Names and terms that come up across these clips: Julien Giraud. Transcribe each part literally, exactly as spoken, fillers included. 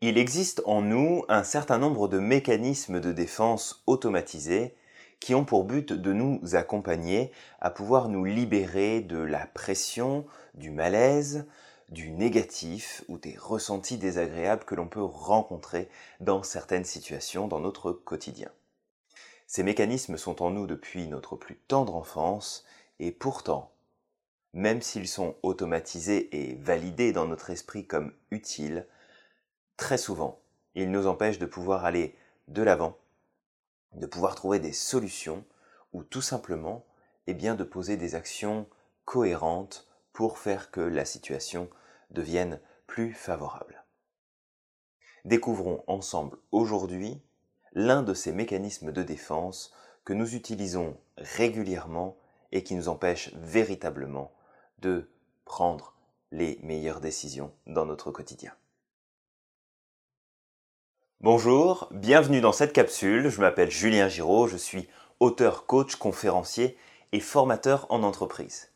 Il existe en nous un certain nombre de mécanismes de défense automatisés qui ont pour but de nous accompagner à pouvoir nous libérer de la pression, du malaise, du négatif ou des ressentis désagréables que l'on peut rencontrer dans certaines situations dans notre quotidien. Ces mécanismes sont en nous depuis notre plus tendre enfance et pourtant, même s'ils sont automatisés et validés dans notre esprit comme utiles, très souvent, il nous empêche de pouvoir aller de l'avant, de pouvoir trouver des solutions ou tout simplement eh bien, de poser des actions cohérentes pour faire que la situation devienne plus favorable. Découvrons ensemble aujourd'hui l'un de ces mécanismes de défense que nous utilisons régulièrement et qui nous empêche véritablement de prendre les meilleures décisions dans notre quotidien. Bonjour, bienvenue dans cette capsule, je m'appelle Julien Giraud, je suis auteur, coach, conférencier et formateur en entreprise.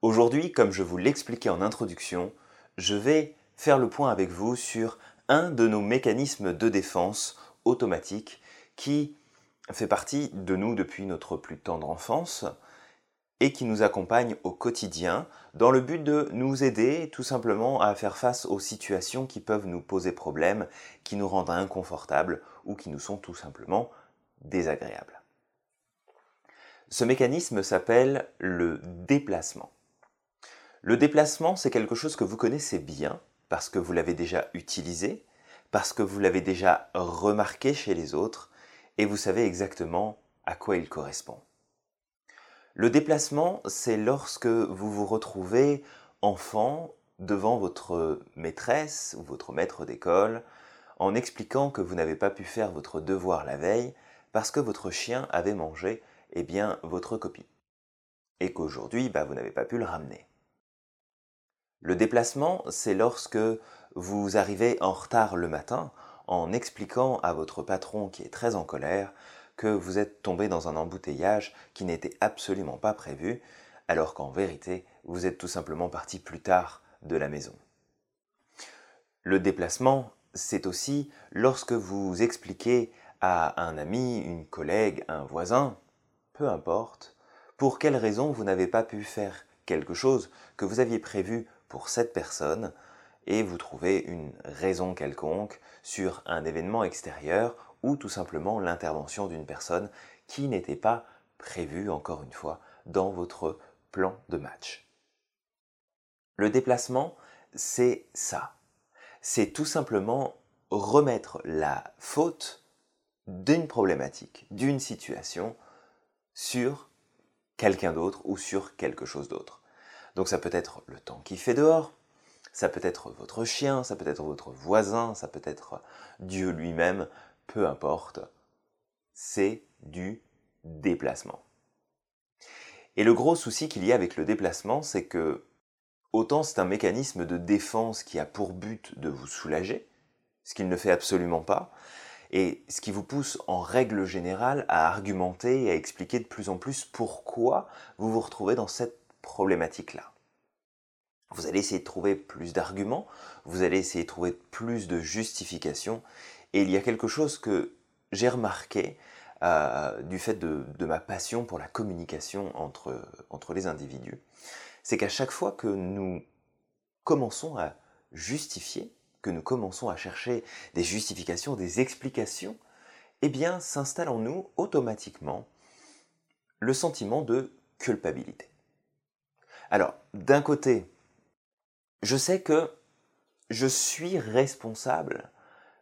Aujourd'hui, comme je vous l'expliquais en introduction, je vais faire le point avec vous sur un de nos mécanismes de défense automatique qui fait partie de nous depuis notre plus tendre enfance et qui nous accompagne au quotidien dans le but de nous aider tout simplement à faire face aux situations qui peuvent nous poser problème, qui nous rendent inconfortables ou qui nous sont tout simplement désagréables. Ce mécanisme s'appelle le déplacement. Le déplacement, c'est quelque chose que vous connaissez bien parce que vous l'avez déjà utilisé, parce que vous l'avez déjà remarqué chez les autres et vous savez exactement à quoi il correspond. Le déplacement, c'est lorsque vous vous retrouvez enfant devant votre maîtresse ou votre maître d'école en expliquant que vous n'avez pas pu faire votre devoir la veille parce que votre chien avait mangé eh bien, votre copie et qu'aujourd'hui, bah, vous n'avez pas pu le ramener. Le déplacement, c'est lorsque vous arrivez en retard le matin en expliquant à votre patron qui est très en colère que vous êtes tombé dans un embouteillage qui n'était absolument pas prévu, alors qu'en vérité, vous êtes tout simplement parti plus tard de la maison. Le déplacement, c'est aussi lorsque vous expliquez à un ami, une collègue, un voisin, peu importe, pour quelle raison vous n'avez pas pu faire quelque chose que vous aviez prévu pour cette personne, et vous trouvez une raison quelconque sur un événement extérieur ou tout simplement l'intervention d'une personne qui n'était pas prévue, encore une fois, dans votre plan de match. Le déplacement, c'est ça. C'est tout simplement remettre la faute d'une problématique, d'une situation, sur quelqu'un d'autre ou sur quelque chose d'autre. Donc ça peut être le temps qu'il fait dehors, ça peut être votre chien, ça peut être votre voisin, ça peut être Dieu lui-même, peu importe, c'est du déplacement. Et le gros souci qu'il y a avec le déplacement, c'est que autant c'est un mécanisme de défense qui a pour but de vous soulager, ce qu'il ne fait absolument pas, et ce qui vous pousse en règle générale à argumenter et à expliquer de plus en plus pourquoi vous vous retrouvez dans cette problématique-là. Vous allez essayer de trouver plus d'arguments, vous allez essayer de trouver plus de justifications. Et il y a quelque chose que j'ai remarqué euh, du fait de, de ma passion pour la communication entre, entre les individus, c'est qu'à chaque fois que nous commençons à justifier, que nous commençons à chercher des justifications, des explications, eh bien s'installe en nous automatiquement le sentiment de culpabilité. Alors, d'un côté, je sais que je suis responsable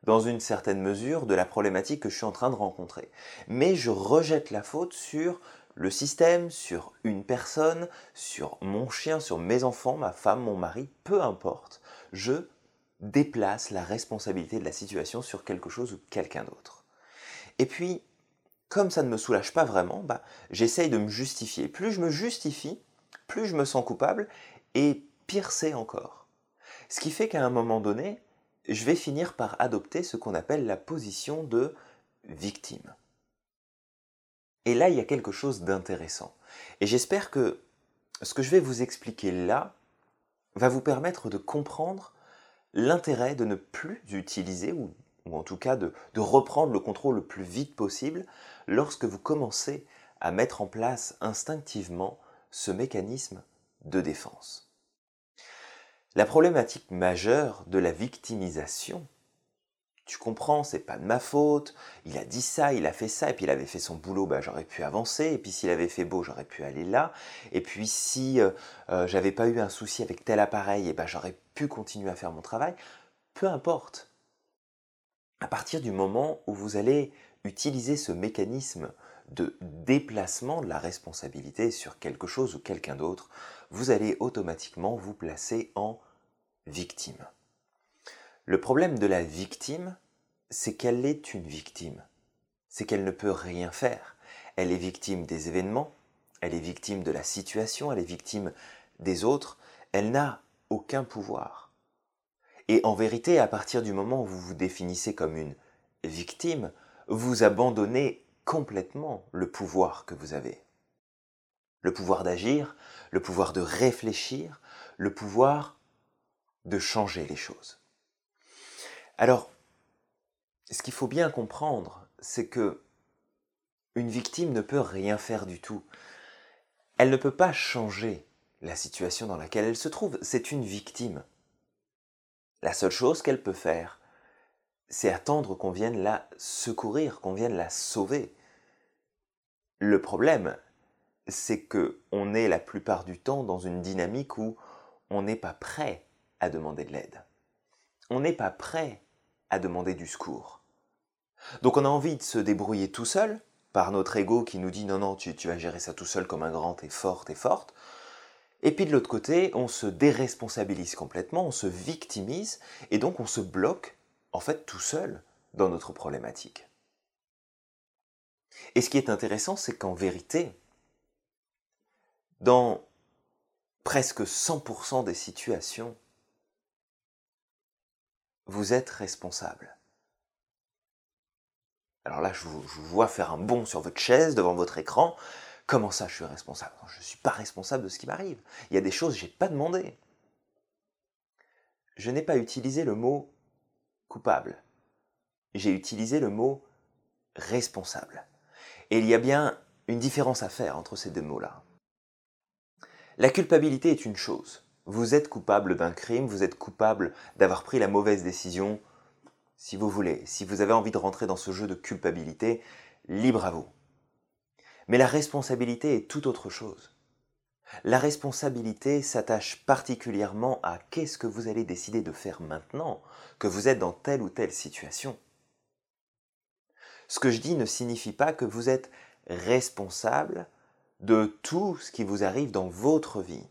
dans une certaine mesure, de la problématique que je suis en train de rencontrer. Mais je rejette la faute sur le système, sur une personne, sur mon chien, sur mes enfants, ma femme, mon mari, peu importe. Je déplace la responsabilité de la situation sur quelque chose ou quelqu'un d'autre. Et puis, comme ça ne me soulage pas vraiment, bah, j'essaye de me justifier. Plus je me justifie, plus je me sens coupable, et pire c'est encore. Ce qui fait qu'à un moment donné, je vais finir par adopter ce qu'on appelle la position de victime. Et là, il y a quelque chose d'intéressant. Et j'espère que ce que je vais vous expliquer là va vous permettre de comprendre l'intérêt de ne plus utiliser, ou, ou en tout cas de, de reprendre le contrôle le plus vite possible lorsque vous commencez à mettre en place instinctivement ce mécanisme de défense. La problématique majeure de la victimisation, tu comprends, c'est pas de ma faute, il a dit ça, il a fait ça, et puis il avait fait son boulot, bah, j'aurais pu avancer, et puis s'il avait fait beau, j'aurais pu aller là, et puis si euh, euh, j'avais pas eu un souci avec tel appareil, et bah, j'aurais pu continuer à faire mon travail, peu importe. À partir du moment où vous allez utiliser ce mécanisme de déplacement de la responsabilité sur quelque chose ou quelqu'un d'autre, vous allez automatiquement vous placer en victime. Le problème de la victime, c'est qu'elle est une victime. C'est qu'elle ne peut rien faire. Elle est victime des événements, elle est victime de la situation, elle est victime des autres. Elle n'a aucun pouvoir. Et en vérité, à partir du moment où vous vous définissez comme une victime, vous abandonnez complètement le pouvoir que vous avez. Le pouvoir d'agir, le pouvoir de réfléchir, le pouvoir de changer les choses. Alors, ce qu'il faut bien comprendre, c'est que une victime ne peut rien faire du tout. Elle ne peut pas changer la situation dans laquelle elle se trouve. C'est une victime. La seule chose qu'elle peut faire, c'est attendre qu'on vienne la secourir, qu'on vienne la sauver. Le problème, c'est qu'on est la plupart du temps dans une dynamique où on n'est pas prêt à demander de l'aide. On n'est pas prêt à demander du secours. Donc on a envie de se débrouiller tout seul, par notre ego qui nous dit « non, non, tu, tu vas gérer ça tout seul comme un grand, t'es fort, t'es forte ». Et puis de l'autre côté, on se déresponsabilise complètement, on se victimise, et donc on se bloque en fait tout seul dans notre problématique. Et ce qui est intéressant, c'est qu'en vérité, dans presque cent pour cent des situations, vous êtes responsable. Alors là, je vous, je vous vois faire un bond sur votre chaise, devant votre écran. Comment ça, je suis responsable ? Je ne suis pas responsable de ce qui m'arrive. Il y a des choses que je n'ai pas demandées. Je n'ai pas utilisé le mot coupable. J'ai utilisé le mot responsable. Et il y a bien une différence à faire entre ces deux mots-là. La culpabilité est une chose. Vous êtes coupable d'un crime, vous êtes coupable d'avoir pris la mauvaise décision, si vous voulez. Si vous avez envie de rentrer dans ce jeu de culpabilité, libre à vous. Mais la responsabilité est tout autre chose. La responsabilité s'attache particulièrement à qu'est-ce que vous allez décider de faire maintenant que vous êtes dans telle ou telle situation. Ce que je dis ne signifie pas que vous êtes responsable de tout ce qui vous arrive dans votre vie.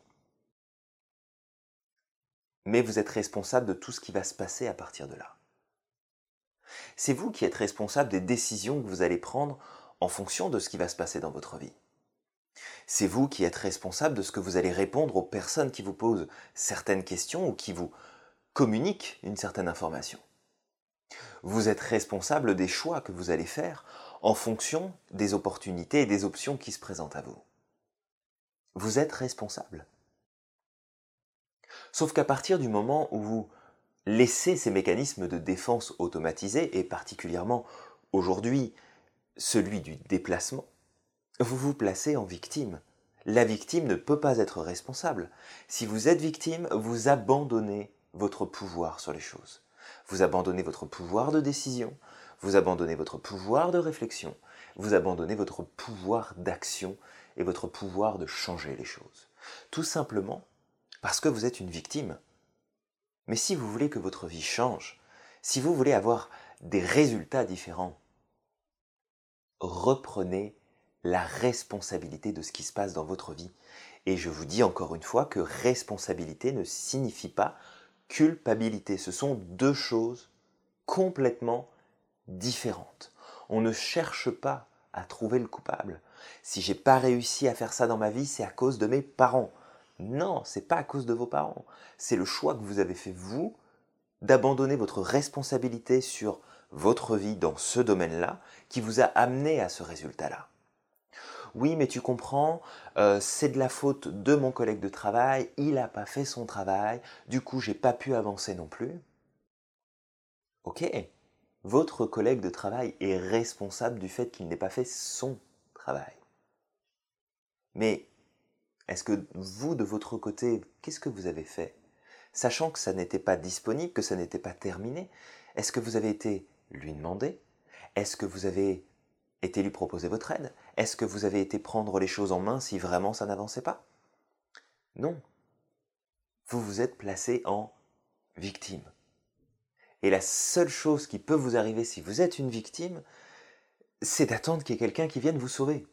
Mais vous êtes responsable de tout ce qui va se passer à partir de là. C'est vous qui êtes responsable des décisions que vous allez prendre en fonction de ce qui va se passer dans votre vie. C'est vous qui êtes responsable de ce que vous allez répondre aux personnes qui vous posent certaines questions ou qui vous communiquent une certaine information. Vous êtes responsable des choix que vous allez faire en fonction des opportunités et des options qui se présentent à vous. Vous êtes responsable. Sauf qu'à partir du moment où vous laissez ces mécanismes de défense automatisés, et particulièrement aujourd'hui celui du déplacement, vous vous placez en victime. La victime ne peut pas être responsable. Si vous êtes victime, vous abandonnez votre pouvoir sur les choses. Vous abandonnez votre pouvoir de décision, vous abandonnez votre pouvoir de réflexion, vous abandonnez votre pouvoir d'action et votre pouvoir de changer les choses. Tout simplement parce que vous êtes une victime. Mais si vous voulez que votre vie change, si vous voulez avoir des résultats différents, reprenez la responsabilité de ce qui se passe dans votre vie. Et je vous dis encore une fois que responsabilité ne signifie pas culpabilité. Ce sont deux choses complètement différentes. On ne cherche pas à trouver le coupable. Si j'ai pas réussi à faire ça dans ma vie, c'est à cause de mes parents. Non, c'est pas à cause de vos parents. C'est le choix que vous avez fait, vous, d'abandonner votre responsabilité sur votre vie dans ce domaine-là qui vous a amené à ce résultat-là. Oui, mais tu comprends, euh, c'est de la faute de mon collègue de travail, il n'a pas fait son travail, du coup, j'ai pas pu avancer non plus. Ok, votre collègue de travail est responsable du fait qu'il n'ait pas fait son travail. Mais est-ce que vous, de votre côté, qu'est-ce que vous avez fait? Sachant que ça n'était pas disponible, que ça n'était pas terminé, est-ce que vous avez été lui demander? Est-ce que vous avez été lui proposer votre aide? Est-ce que vous avez été prendre les choses en main si vraiment ça n'avançait pas? Non. Vous vous êtes placé en victime. Et la seule chose qui peut vous arriver si vous êtes une victime, c'est d'attendre qu'il y ait quelqu'un qui vienne vous sauver.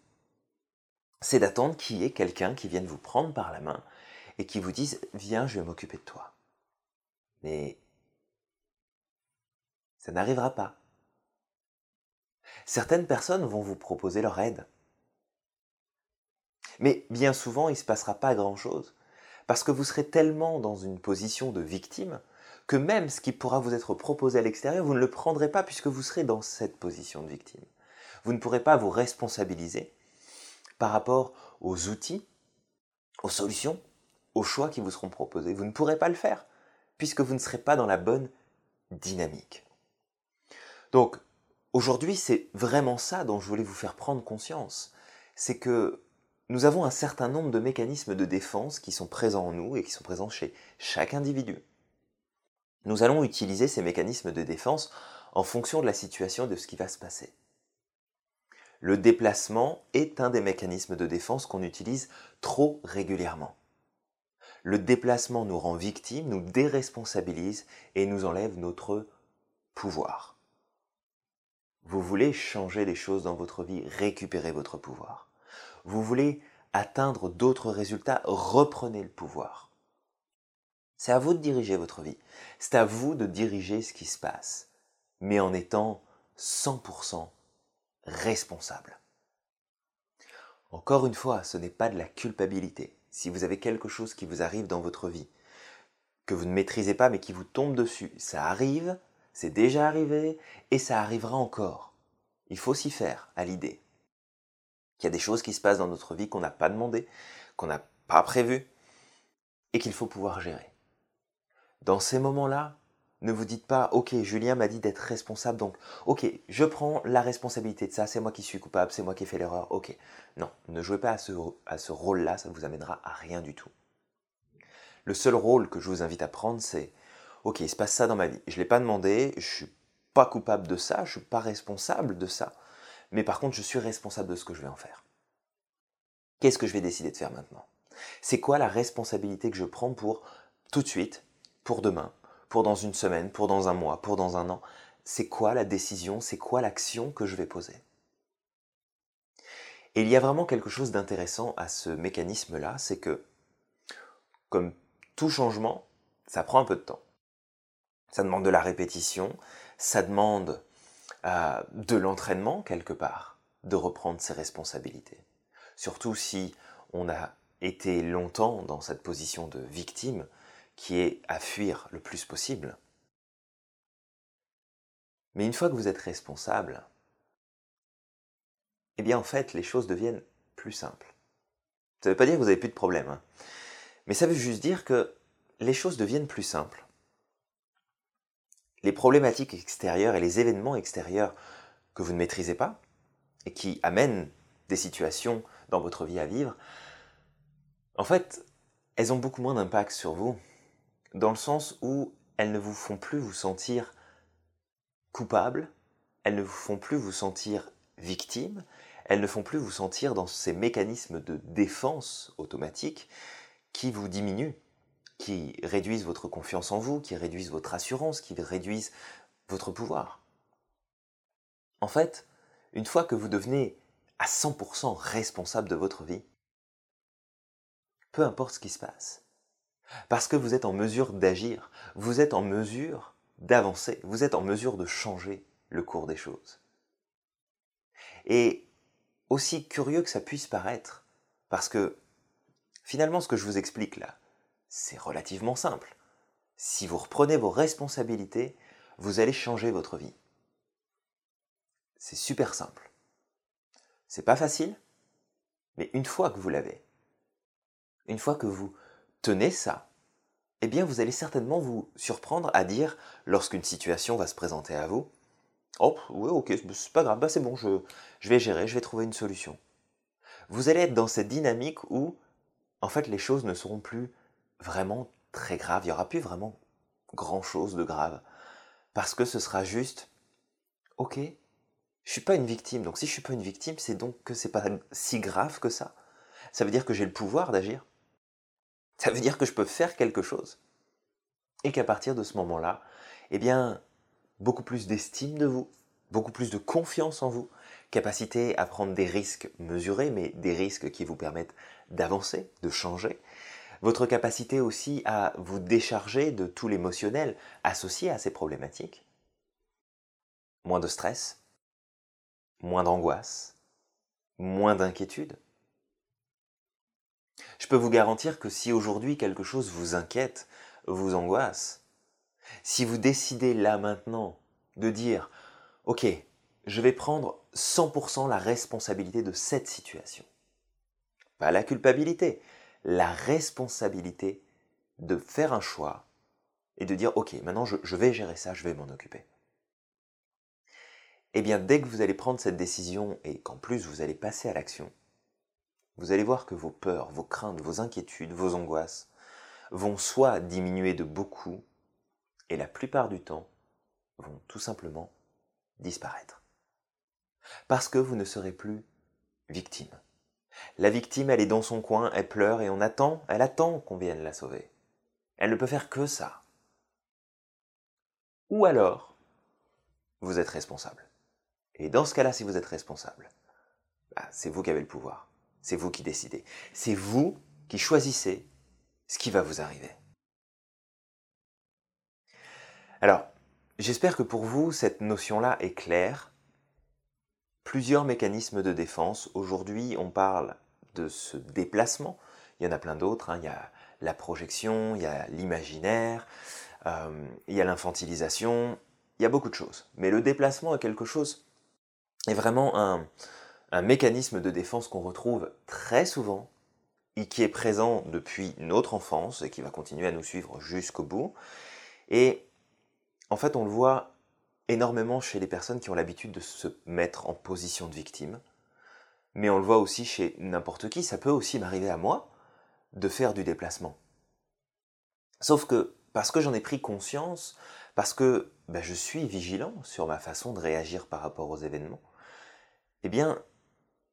C'est d'attendre qu'il y ait quelqu'un qui vienne vous prendre par la main et qui vous dise « Viens, je vais m'occuper de toi ». Mais ça n'arrivera pas. Certaines personnes vont vous proposer leur aide. Mais bien souvent, il ne se passera pas grand-chose, parce que vous serez tellement dans une position de victime que même ce qui pourra vous être proposé à l'extérieur, vous ne le prendrez pas puisque vous serez dans cette position de victime. Vous ne pourrez pas vous responsabiliser par rapport aux outils, aux solutions, aux choix qui vous seront proposés. Vous ne pourrez pas le faire puisque vous ne serez pas dans la bonne dynamique. Donc, aujourd'hui, c'est vraiment ça dont je voulais vous faire prendre conscience. C'est que nous avons un certain nombre de mécanismes de défense qui sont présents en nous et qui sont présents chez chaque individu. Nous allons utiliser ces mécanismes de défense en fonction de la situation et de ce qui va se passer. Le déplacement est un des mécanismes de défense qu'on utilise trop régulièrement. Le déplacement nous rend victimes, nous déresponsabilise et nous enlève notre pouvoir. Vous voulez changer les choses dans votre vie, récupérer votre pouvoir. Vous voulez atteindre d'autres résultats, reprenez le pouvoir. C'est à vous de diriger votre vie. C'est à vous de diriger ce qui se passe, mais en étant cent pour cent responsable. Encore une fois, ce n'est pas de la culpabilité. Si vous avez quelque chose qui vous arrive dans votre vie, que vous ne maîtrisez pas mais qui vous tombe dessus, ça arrive. C'est déjà arrivé et ça arrivera encore. Il faut s'y faire à l'idée qu'il y a des choses qui se passent dans notre vie qu'on n'a pas demandé, qu'on n'a pas prévu et qu'il faut pouvoir gérer. Dans ces moments-là, ne vous dites pas « Ok, Julien m'a dit d'être responsable, donc ok, je prends la responsabilité de ça, c'est moi qui suis coupable, c'est moi qui ai fait l'erreur, ok. » Non, ne jouez pas à ce, à ce rôle-là, ça ne vous amènera à rien du tout. Le seul rôle que je vous invite à prendre, c'est ok, il se passe ça dans ma vie, je ne l'ai pas demandé, je ne suis pas coupable de ça, je ne suis pas responsable de ça, mais par contre je suis responsable de ce que je vais en faire. Qu'est-ce que je vais décider de faire maintenant? C'est quoi la responsabilité que je prends pour tout de suite, pour demain, pour dans une semaine, pour dans un mois, pour dans un an? C'est quoi la décision, c'est quoi l'action que je vais poser? Et il y a vraiment quelque chose d'intéressant à ce mécanisme-là, c'est que, comme tout changement, ça prend un peu de temps. Ça demande de la répétition, ça demande euh, de l'entraînement quelque part, de reprendre ses responsabilités. Surtout si on a été longtemps dans cette position de victime qui est à fuir le plus possible. Mais une fois que vous êtes responsable, eh bien en fait les choses deviennent plus simples. Ça ne veut pas dire que vous n'avez plus de problème, hein. Mais ça veut juste dire que les choses deviennent plus simples. Les problématiques extérieures et les événements extérieurs que vous ne maîtrisez pas et qui amènent des situations dans votre vie à vivre, en fait, elles ont beaucoup moins d'impact sur vous, dans le sens où elles ne vous font plus vous sentir coupable, elles ne vous font plus vous sentir victime, elles ne font plus vous sentir dans ces mécanismes de défense automatique qui vous diminuent, qui réduisent votre confiance en vous, qui réduisent votre assurance, qui réduisent votre pouvoir. En fait, une fois que vous devenez à cent pour cent responsable de votre vie, peu importe ce qui se passe, parce que vous êtes en mesure d'agir, vous êtes en mesure d'avancer, vous êtes en mesure de changer le cours des choses. Et aussi curieux que ça puisse paraître, parce que finalement ce que je vous explique là, c'est relativement simple. Si vous reprenez vos responsabilités, vous allez changer votre vie. C'est super simple. C'est pas facile, mais une fois que vous l'avez, une fois que vous tenez ça, eh bien vous allez certainement vous surprendre à dire, lorsqu'une situation va se présenter à vous, « Oh, ouais, ok, c'est pas grave, bah c'est bon, je, je vais gérer, je vais trouver une solution. » Vous allez être dans cette dynamique où, en fait, les choses ne seront plus vraiment très graves, il n'y aura plus vraiment grand-chose de grave, parce que ce sera juste « Ok, je ne suis pas une victime, donc si je ne suis pas une victime, c'est donc que ce n'est pas si grave que ça. Ça veut dire que j'ai le pouvoir d'agir. Ça veut dire que je peux faire quelque chose. » Et qu'à partir de ce moment-là, eh bien, beaucoup plus d'estime de vous, beaucoup plus de confiance en vous, capacité à prendre des risques mesurés, mais des risques qui vous permettent d'avancer, de changer. Votre capacité aussi à vous décharger de tout l'émotionnel associé à ces problématiques. Moins de stress, moins d'angoisse, moins d'inquiétude. Je peux vous garantir que si aujourd'hui quelque chose vous inquiète, vous angoisse, si vous décidez là maintenant de dire « Ok, je vais prendre cent pour cent la responsabilité de cette situation. » Pas la culpabilité, la responsabilité de faire un choix et de dire « Ok, maintenant je, je vais gérer ça, je vais m'en occuper. » Eh bien, dès que vous allez prendre cette décision et qu'en plus vous allez passer à l'action, vous allez voir que vos peurs, vos craintes, vos inquiétudes, vos angoisses vont soit diminuer de beaucoup, et la plupart du temps, vont tout simplement disparaître. Parce que vous ne serez plus victime. La victime, elle est dans son coin, elle pleure et on attend, elle attend qu'on vienne la sauver. Elle ne peut faire que ça. Ou alors, vous êtes responsable. Et dans ce cas-là, si vous êtes responsable, bah, c'est vous qui avez le pouvoir. C'est vous qui décidez. C'est vous qui choisissez ce qui va vous arriver. Alors, j'espère que pour vous, cette notion-là est claire. Plusieurs mécanismes de défense. Aujourd'hui, on parle de ce déplacement. Il y en a plein d'autres, hein. Il y a la projection, il y a l'imaginaire, euh, il y a l'infantilisation, il y a beaucoup de choses. Mais le déplacement est quelque chose, est vraiment un, un mécanisme de défense qu'on retrouve très souvent et qui est présent depuis notre enfance et qui va continuer à nous suivre jusqu'au bout. Et en fait, on le voit énormément chez les personnes qui ont l'habitude de se mettre en position de victime, mais on le voit aussi chez n'importe qui. Ça peut aussi m'arriver à moi de faire du déplacement. Sauf que, parce que j'en ai pris conscience, parce que ben, je suis vigilant sur ma façon de réagir par rapport aux événements, eh bien,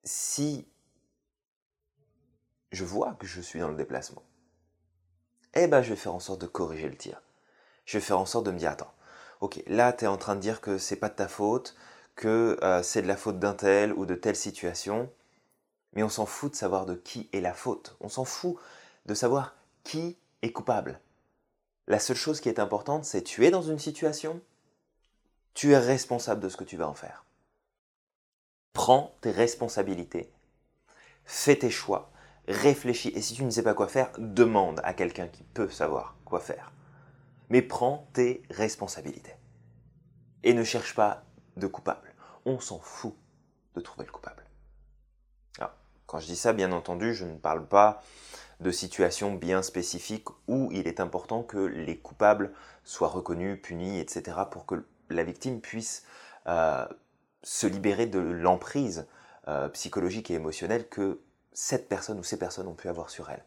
si je vois que je suis dans le déplacement, eh ben, je vais faire en sorte de corriger le tir. Je vais faire en sorte de me dire « Attends, ok, là tu es en train de dire que c'est pas de ta faute, que euh, c'est de la faute d'un tel ou de telle situation, mais on s'en fout de savoir de qui est la faute, on s'en fout de savoir qui est coupable. La seule chose qui est importante, c'est tu es dans une situation, tu es responsable de ce que tu vas en faire. Prends tes responsabilités, fais tes choix, réfléchis, et si tu ne sais pas quoi faire, demande à quelqu'un qui peut savoir quoi faire. Mais prends tes responsabilités. Et ne cherche pas de coupable. On s'en fout de trouver le coupable. » Alors, quand je dis ça, bien entendu, je ne parle pas de situations bien spécifiques où il est important que les coupables soient reconnus, punis, et cetera pour que la victime puisse euh, se libérer de l'emprise euh, psychologique et émotionnelle que cette personne ou ces personnes ont pu avoir sur elle.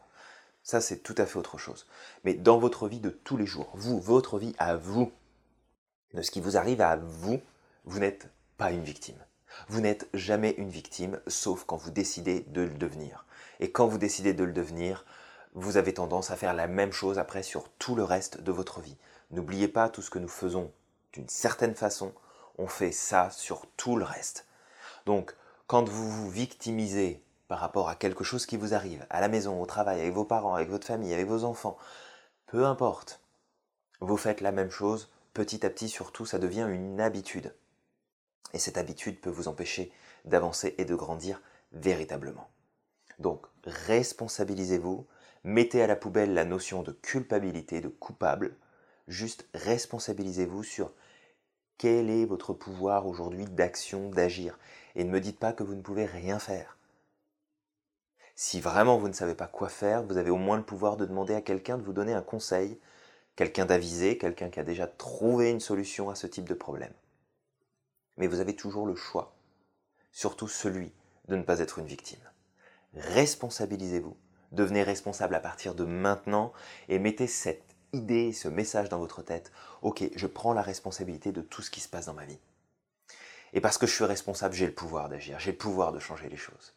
Ça, c'est tout à fait autre chose. Mais dans votre vie de tous les jours, vous, votre vie à vous, de ce qui vous arrive à vous, vous n'êtes pas une victime. Vous n'êtes jamais une victime, sauf quand vous décidez de le devenir. Et quand vous décidez de le devenir, vous avez tendance à faire la même chose après sur tout le reste de votre vie. N'oubliez pas, tout ce que nous faisons d'une certaine façon, on fait ça sur tout le reste. Donc, quand vous vous victimisez par rapport à quelque chose qui vous arrive, à la maison, au travail, avec vos parents, avec votre famille, avec vos enfants, peu importe, vous faites la même chose, petit à petit surtout, ça devient une habitude. Et cette habitude peut vous empêcher d'avancer et de grandir véritablement. Donc, responsabilisez-vous, mettez à la poubelle la notion de culpabilité, de coupable, juste responsabilisez-vous sur quel est votre pouvoir aujourd'hui d'action, d'agir. Et ne me dites pas que vous ne pouvez rien faire. Si vraiment vous ne savez pas quoi faire, vous avez au moins le pouvoir de demander à quelqu'un de vous donner un conseil, quelqu'un d'avisé, quelqu'un qui a déjà trouvé une solution à ce type de problème. Mais vous avez toujours le choix, surtout celui de ne pas être une victime. Responsabilisez-vous, devenez responsable à partir de maintenant et mettez cette idée, ce message dans votre tête. Ok, je prends la responsabilité de tout ce qui se passe dans ma vie. Et parce que je suis responsable, j'ai le pouvoir d'agir, j'ai le pouvoir de changer les choses.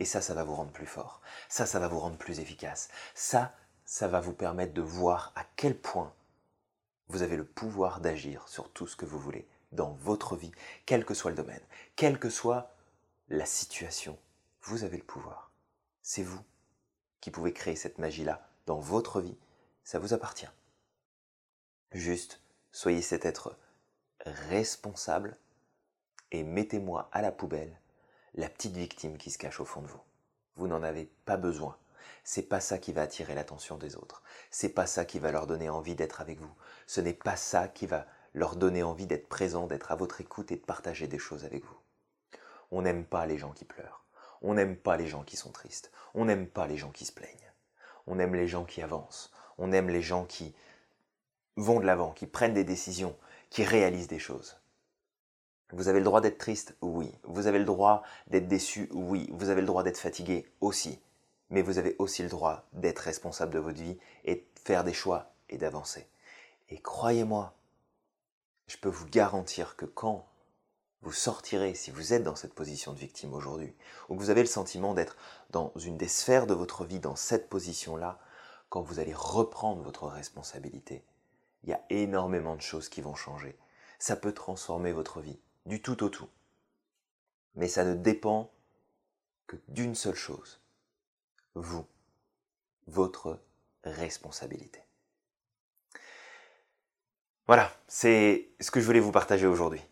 Et ça, ça va vous rendre plus fort. Ça, ça va vous rendre plus efficace. Ça, ça va vous permettre de voir à quel point vous avez le pouvoir d'agir sur tout ce que vous voulez dans votre vie, quel que soit le domaine, quelle que soit la situation. Vous avez le pouvoir. C'est vous qui pouvez créer cette magie-là dans votre vie. Ça vous appartient. Juste, soyez cet être responsable et mettez-moi à la poubelle la petite victime qui se cache au fond de vous. Vous n'en avez pas besoin. C'est pas ça qui va attirer l'attention des autres. C'est pas ça qui va leur donner envie d'être avec vous. Ce n'est pas ça qui va leur donner envie d'être présent, d'être à votre écoute et de partager des choses avec vous. On n'aime pas les gens qui pleurent. On n'aime pas les gens qui sont tristes. On n'aime pas les gens qui se plaignent. On aime les gens qui avancent. On aime les gens qui vont de l'avant, qui prennent des décisions, qui réalisent des choses. Vous avez le droit d'être triste, oui. Vous avez le droit d'être déçu, oui. Vous avez le droit d'être fatigué aussi. Mais vous avez aussi le droit d'être responsable de votre vie et de faire des choix et d'avancer. Et croyez-moi, je peux vous garantir que quand vous sortirez, si vous êtes dans cette position de victime aujourd'hui, ou que vous avez le sentiment d'être dans une des sphères de votre vie, dans cette position-là, quand vous allez reprendre votre responsabilité, il y a énormément de choses qui vont changer. Ça peut transformer votre vie. Du tout au tout. Mais ça ne dépend que d'une seule chose. Vous. Votre responsabilité. Voilà, c'est ce que je voulais vous partager aujourd'hui.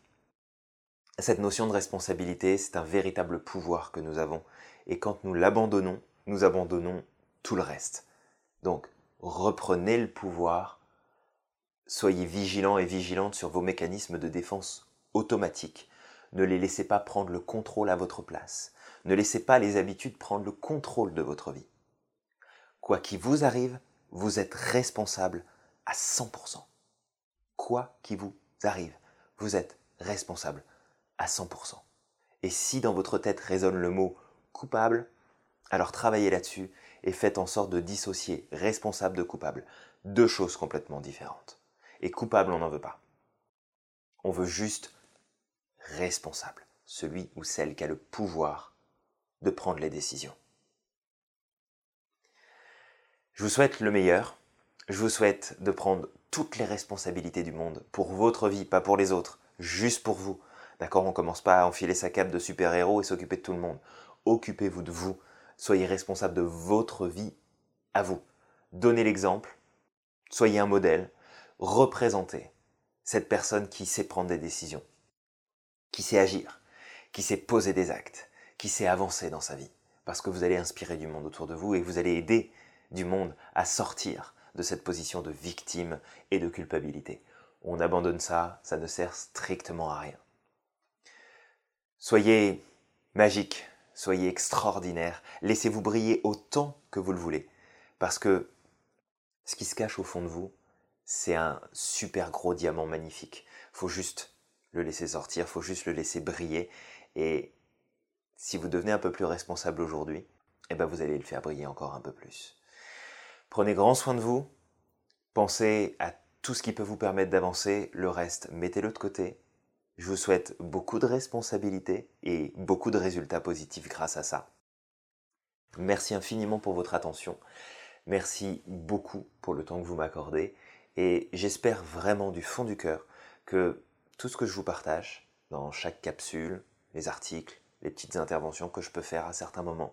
Cette notion de responsabilité, c'est un véritable pouvoir que nous avons. Et quand nous l'abandonnons, nous abandonnons tout le reste. Donc, reprenez le pouvoir. Soyez vigilants et vigilantes sur vos mécanismes de défense automatique. Ne les laissez pas prendre le contrôle à votre place. Ne laissez pas les habitudes prendre le contrôle de votre vie. Quoi qu'il vous arrive, vous êtes responsable à cent pour cent. Quoi qu'il vous arrive, vous êtes responsable à cent pour cent. Et si dans votre tête résonne le mot « coupable », alors travaillez là-dessus et faites en sorte de dissocier responsable de coupable. Deux choses complètement différentes. Et coupable, on n'en veut pas. On veut juste responsable, celui ou celle qui a le pouvoir de prendre les décisions. Je vous souhaite le meilleur, je vous souhaite de prendre toutes les responsabilités du monde pour votre vie, pas pour les autres, juste pour vous. D'accord, on ne commence pas à enfiler sa cape de super-héros et s'occuper de tout le monde. Occupez-vous de vous, soyez responsable de votre vie à vous. Donnez l'exemple, soyez un modèle, représentez cette personne qui sait prendre des décisions, qui sait agir, qui sait poser des actes, qui sait avancer dans sa vie. Parce que vous allez inspirer du monde autour de vous et vous allez aider du monde à sortir de cette position de victime et de culpabilité. On abandonne ça, ça ne sert strictement à rien. Soyez magique, soyez extraordinaire, laissez-vous briller autant que vous le voulez. Parce que ce qui se cache au fond de vous, c'est un super gros diamant magnifique. Faut juste le laisser sortir, faut juste le laisser briller. Et si vous devenez un peu plus responsable aujourd'hui, eh ben vous allez le faire briller encore un peu plus. Prenez grand soin de vous. Pensez à tout ce qui peut vous permettre d'avancer. Le reste, mettez-le de côté. Je vous souhaite beaucoup de responsabilités et beaucoup de résultats positifs grâce à ça. Merci infiniment pour votre attention. Merci beaucoup pour le temps que vous m'accordez. Et j'espère vraiment du fond du cœur que tout ce que je vous partage dans chaque capsule, les articles, les petites interventions que je peux faire à certains moments,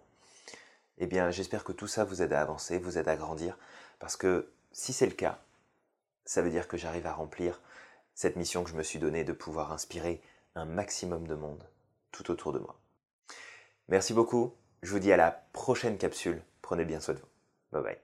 eh bien j'espère que tout ça vous aide à avancer, vous aide à grandir, parce que si c'est le cas, ça veut dire que j'arrive à remplir cette mission que je me suis donnée de pouvoir inspirer un maximum de monde tout autour de moi. Merci beaucoup, je vous dis à la prochaine capsule, prenez bien soin de vous. Bye bye.